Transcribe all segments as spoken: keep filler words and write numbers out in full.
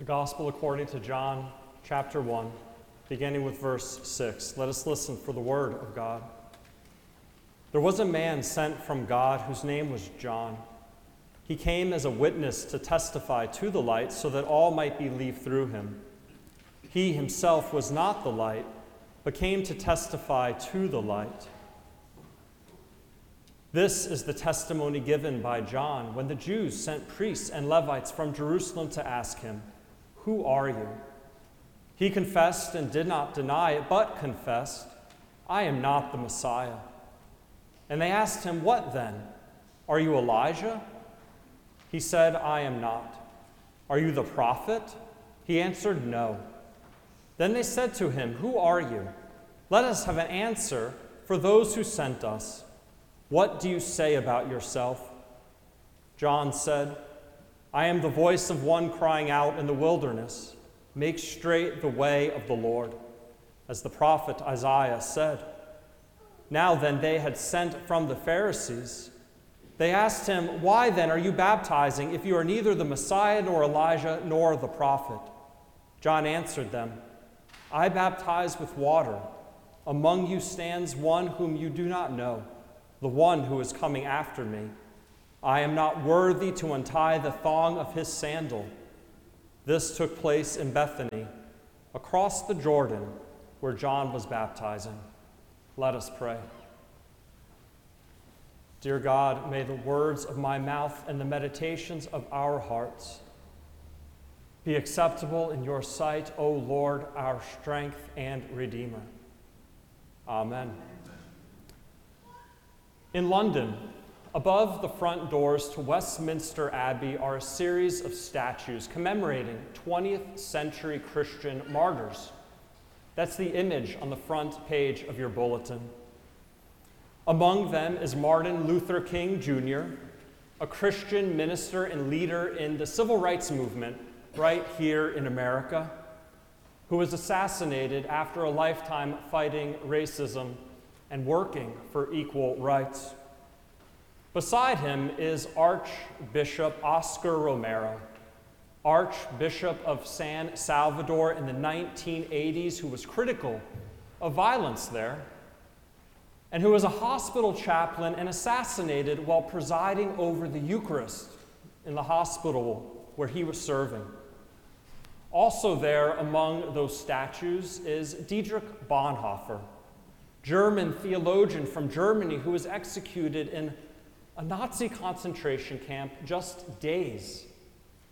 The Gospel according to John, chapter one, beginning with verse six. Let us listen for the word of God. There was a man sent from God whose name was John. He came as a witness to testify to the light so that all might believe through him. He himself was not the light, but came to testify to the light. This is the testimony given by John when the Jews sent priests and Levites from Jerusalem to ask him, "Who are you?" He confessed and did not deny it, but confessed, "I am not the Messiah." And they asked him, "What then? Are you Elijah?" He said, "I am not." "Are you the prophet?" He answered, "No." Then they said to him, "Who are you? Let us have an answer for those who sent us. What do you say about yourself?" John said, "I am the voice of one crying out in the wilderness, 'Make straight the way of the Lord,' as the prophet Isaiah said." Now then, they had sent from the Pharisees. They asked him, "Why then are you baptizing if you are neither the Messiah nor Elijah nor the prophet?" John answered them, "I baptize with water. Among you stands one whom you do not know, the one who is coming after me. I am not worthy to untie the thong of his sandal." This took place in Bethany, across the Jordan, where John was baptizing. Let us pray. Dear God, may the words of my mouth and the meditations of our hearts be acceptable in your sight, O Lord, our strength and Redeemer. Amen. In London, above the front doors to Westminster Abbey are a series of statues commemorating twentieth century Christian martyrs. That's the image on the front page of your bulletin. Among them is Martin Luther King, Junior, a Christian minister and leader in the civil rights movement right here in America, who was assassinated after a lifetime fighting racism and working for equal rights. Beside him is Archbishop Oscar Romero, Archbishop of San Salvador in the nineteen eighties, who was critical of violence there, and who was a hospital chaplain and assassinated while presiding over the Eucharist in the hospital where he was serving. Also there among those statues is Dietrich Bonhoeffer, German theologian from Germany who was executed in a Nazi concentration camp just days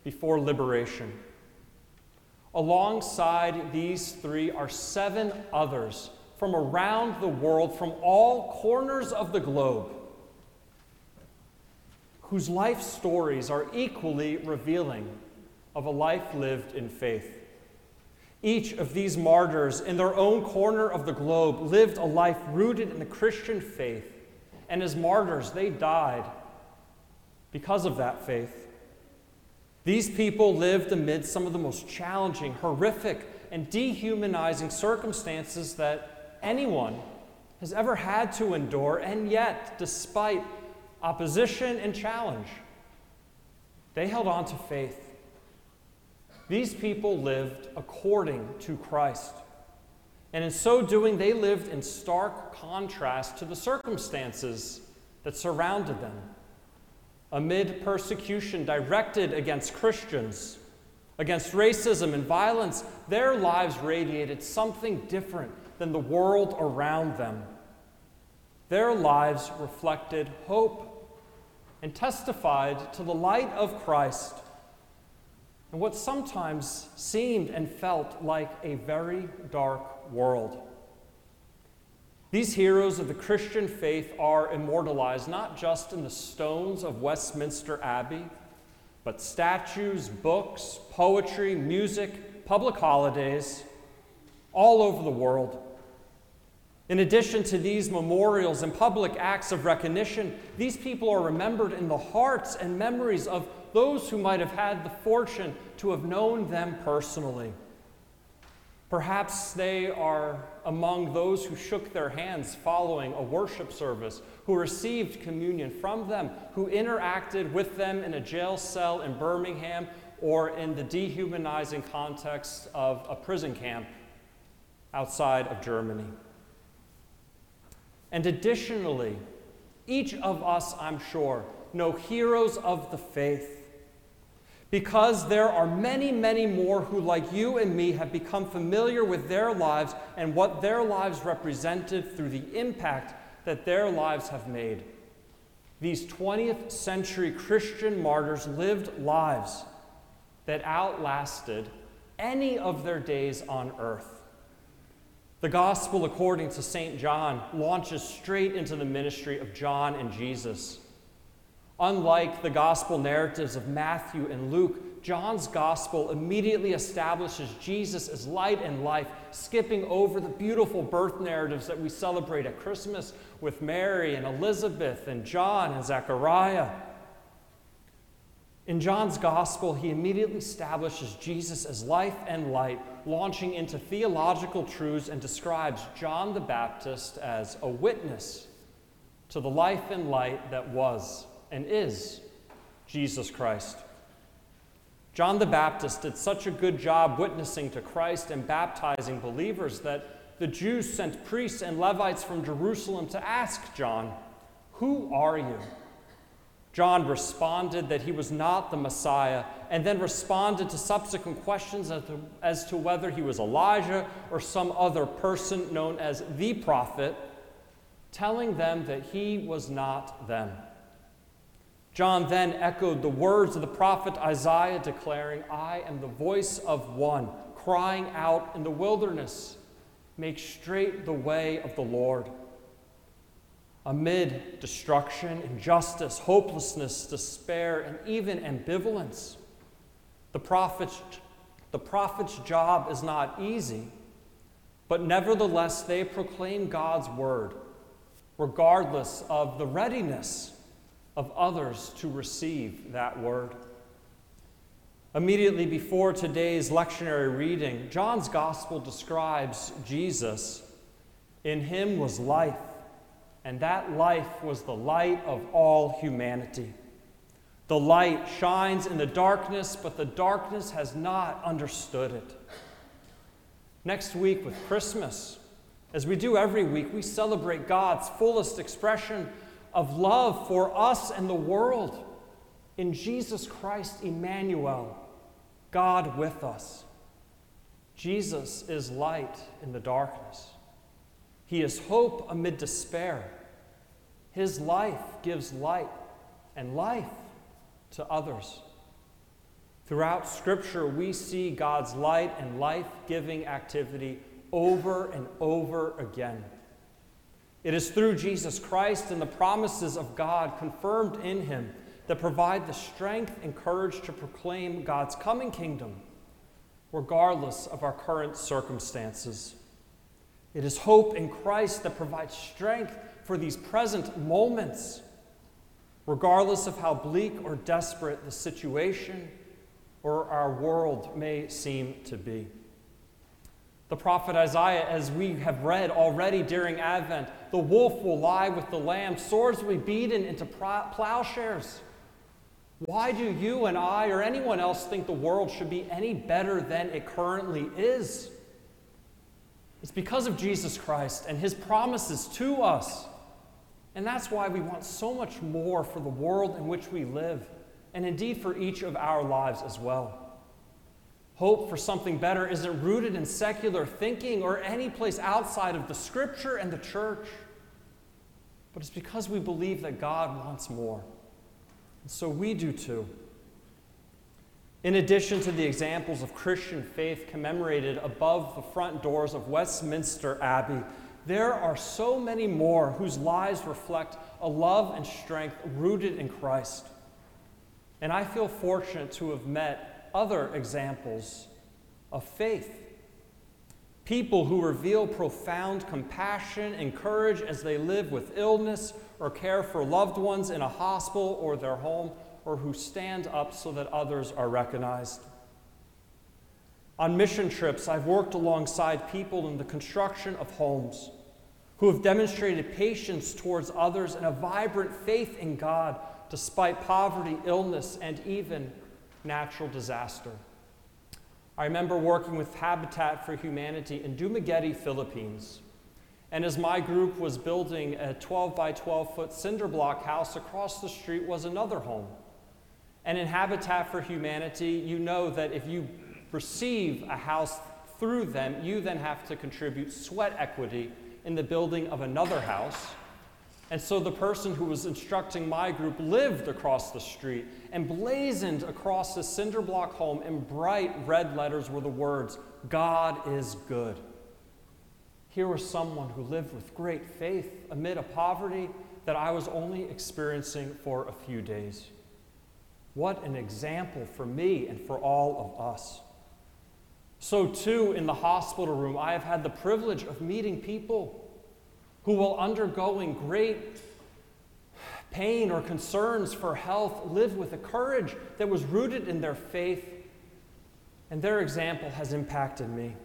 before liberation. Alongside these three are seven others from around the world, from all corners of the globe, whose life stories are equally revealing of a life lived in faith. Each of these martyrs in their own corner of the globe lived a life rooted in the Christian faith, and as martyrs they died because of that faith. These people lived amid some of the most challenging, horrific, and dehumanizing circumstances that anyone has ever had to endure, and yet, despite opposition and challenge, they held on to faith. These people lived according to Christ, and in so doing, they lived in stark contrast to the circumstances that surrounded them, amid persecution directed against Christians, against racism and violence. Their lives radiated something different than the world around them. Their lives reflected hope and testified to the light of Christ, and what sometimes seemed and felt like a very dark world. These heroes of the Christian faith are immortalized not just in the stones of Westminster Abbey, but statues, books, poetry, music, public holidays all over the world. In addition to these memorials and public acts of recognition, these people are remembered in the hearts and memories of those who might have had the fortune to have known them personally. Perhaps they are among those who shook their hands following a worship service, who received communion from them, who interacted with them in a jail cell in Birmingham or in the dehumanizing context of a prison camp outside of Germany. And additionally, each of us, I'm sure, know heroes of the faith, because there are many, many more who, like you and me, have become familiar with their lives and what their lives represented through the impact that their lives have made. These twentieth century Christian martyrs lived lives that outlasted any of their days on earth. The Gospel according to Saint John launches straight into the ministry of John and Jesus. Unlike the gospel narratives of Matthew and Luke, John's gospel immediately establishes Jesus as light and life, skipping over the beautiful birth narratives that we celebrate at Christmas with Mary and Elizabeth and John and Zechariah. In John's gospel, he immediately establishes Jesus as life and light, launching into theological truths, and describes John the Baptist as a witness to the life and light that was and is Jesus Christ. John the Baptist did such a good job witnessing to Christ and baptizing believers that the Jews sent priests and Levites from Jerusalem to ask John, "Who are you?" John responded that he was not the Messiah, and then responded to subsequent questions as to whether he was Elijah or some other person known as the prophet, telling them that he was not them. John then echoed the words of the prophet Isaiah, declaring, "I am the voice of one crying out in the wilderness, make straight the way of the Lord." Amid destruction, injustice, hopelessness, despair, and even ambivalence, the prophet's, the prophet's job is not easy, but nevertheless they proclaim God's word, regardless of the readiness of others to receive that word. Immediately before today's lectionary reading, John's gospel describes Jesus. In him was life, and that life was the light of all humanity. The light shines in the darkness, but the darkness has not understood it. Next week with Christmas, as we do every week, we celebrate God's fullest expression of love for us and the world in Jesus Christ, Emmanuel, God with us. Jesus is light in the darkness. He is hope amid despair. His life gives light and life to others. Throughout Scripture, we see God's light and life-giving activity over and over again. It is through Jesus Christ and the promises of God confirmed in him that provide the strength and courage to proclaim God's coming kingdom, regardless of our current circumstances. It is hope in Christ that provides strength for these present moments, regardless of how bleak or desperate the situation or our world may seem to be. The prophet Isaiah, as we have read already during Advent, the wolf will lie with the lamb, swords will be beaten into plowshares. Why do you and I or anyone else think the world should be any better than it currently is? It's because of Jesus Christ and his promises to us. And that's why we want so much more for the world in which we live, and indeed for each of our lives as well. Hope for something better isn't rooted in secular thinking or any place outside of the Scripture and the church, but it's because we believe that God wants more. And so we do too. In addition to the examples of Christian faith commemorated above the front doors of Westminster Abbey, there are so many more whose lives reflect a love and strength rooted in Christ. And I feel fortunate to have met other examples of faith. People who reveal profound compassion and courage as they live with illness or care for loved ones in a hospital or their home, or who stand up so that others are recognized. On mission trips, I've worked alongside people in the construction of homes who have demonstrated patience towards others and a vibrant faith in God despite poverty, illness, and even natural disaster. I remember working with Habitat for Humanity in Dumaguete, Philippines. And as my group was building a twelve by twelve foot cinder block house, across the street was another home. And in Habitat for Humanity, you know that if you receive a house through them, you then have to contribute sweat equity in the building of another house. And so the person who was instructing my group lived across the street, and blazoned across the cinder block home in bright red letters were the words, "God is good." Here was someone who lived with great faith amid a poverty that I was only experiencing for a few days. What an example for me and for all of us. So too, in the hospital room, I have had the privilege of meeting people who, while undergoing great pain or concerns for health, live with a courage that was rooted in their faith, and their example has impacted me.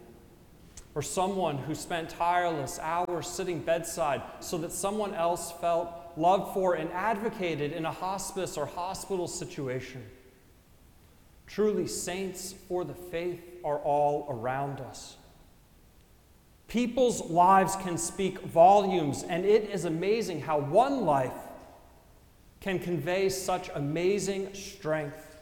Or someone who spent tireless hours sitting bedside so that someone else felt loved for and advocated in a hospice or hospital situation. Truly, saints for the faith are all around us. People's lives can speak volumes, and it is amazing how one life can convey such amazing strength.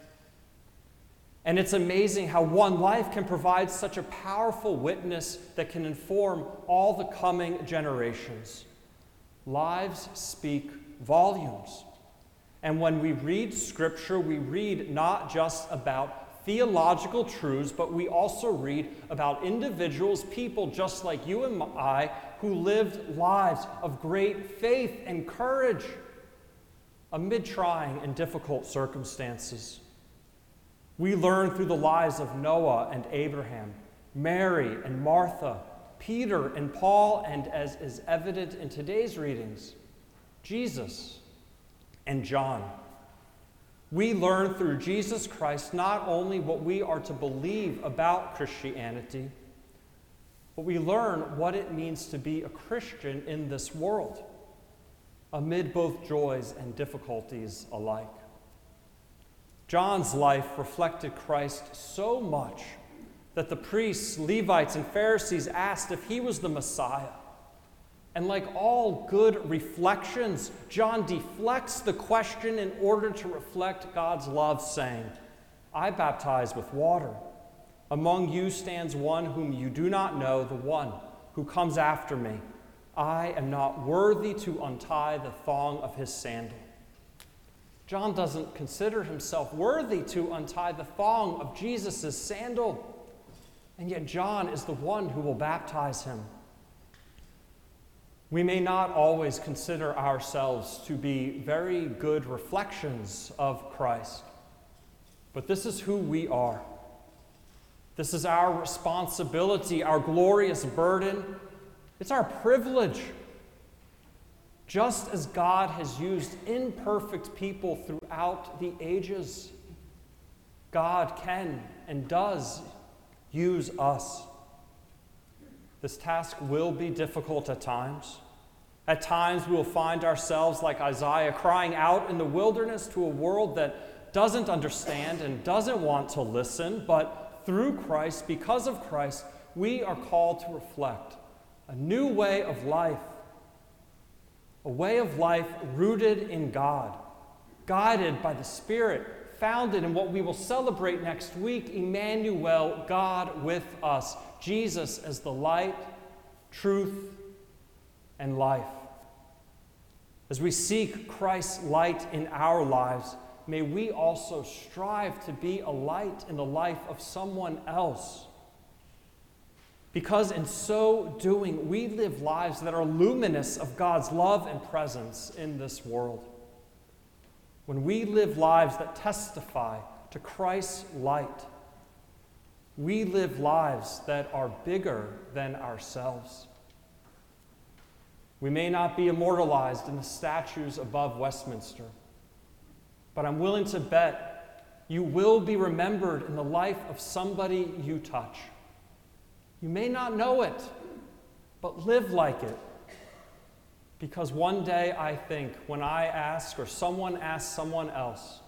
And it's amazing how one life can provide such a powerful witness that can inform all the coming generations. Lives speak volumes. And when we read Scripture, we read not just about theological truths, but we also read about individuals, people just like you and I, who lived lives of great faith and courage amid trying and difficult circumstances. We learn through the lives of Noah and Abraham, Mary and Martha, Peter and Paul, and as is evident in today's readings, Jesus and John. We learn through Jesus Christ not only what we are to believe about Christianity, but we learn what it means to be a Christian in this world, amid both joys and difficulties alike. John's life reflected Christ so much that the priests, Levites, and Pharisees asked if he was the Messiah. And like all good reflections, John deflects the question in order to reflect God's love, saying, "I baptize with water. Among you stands one whom you do not know, the one who comes after me. I am not worthy to untie the thong of his sandal." John doesn't consider himself worthy to untie the thong of Jesus' sandal. And yet John is the one who will baptize him. We may not always consider ourselves to be very good reflections of Christ, but this is who we are. This is our responsibility, our glorious burden. It's our privilege. Just as God has used imperfect people throughout the ages, God can and does use us. This task will be difficult at times. At times we will find ourselves like Isaiah crying out in the wilderness to a world that doesn't understand and doesn't want to listen, but through Christ, because of Christ, we are called to reflect a new way of life, a way of life rooted in God, guided by the Spirit, founded in what we will celebrate next week, Emmanuel, God with us, Jesus as the light, truth, and life. As we seek Christ's light in our lives, may we also strive to be a light in the life of someone else. Because in so doing, we live lives that are luminous of God's love and presence in this world. When we live lives that testify to Christ's light, We live lives that are bigger than ourselves. We may not be immortalized in the statues above Westminster, but I'm willing to bet you will be remembered in the life of somebody you touch. You may not know it, but live like it. Because one day, I think, when I ask or someone asks someone else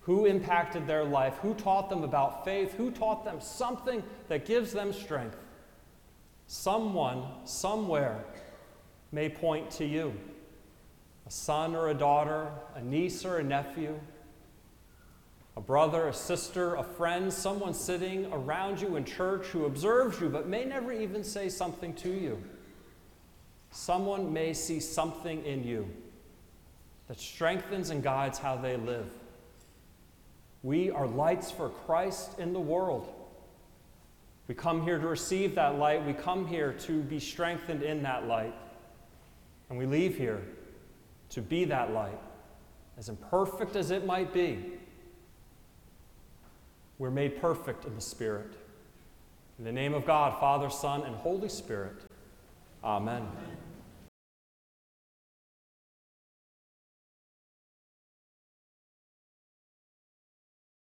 who impacted their life, who taught them about faith, who taught them something that gives them strength, someone, somewhere, may point to you, a son or a daughter, a niece or a nephew, a brother, a sister, a friend, someone sitting around you in church who observes you but may never even say something to you. Someone may see something in you that strengthens and guides how they live. We are lights for Christ in the world. We come here to receive that light. We come here to be strengthened in that light. And we leave here to be that light, as imperfect as it might be. We're made perfect in the Spirit. In the name of God, Father, Son, and Holy Spirit, Amen. Amen.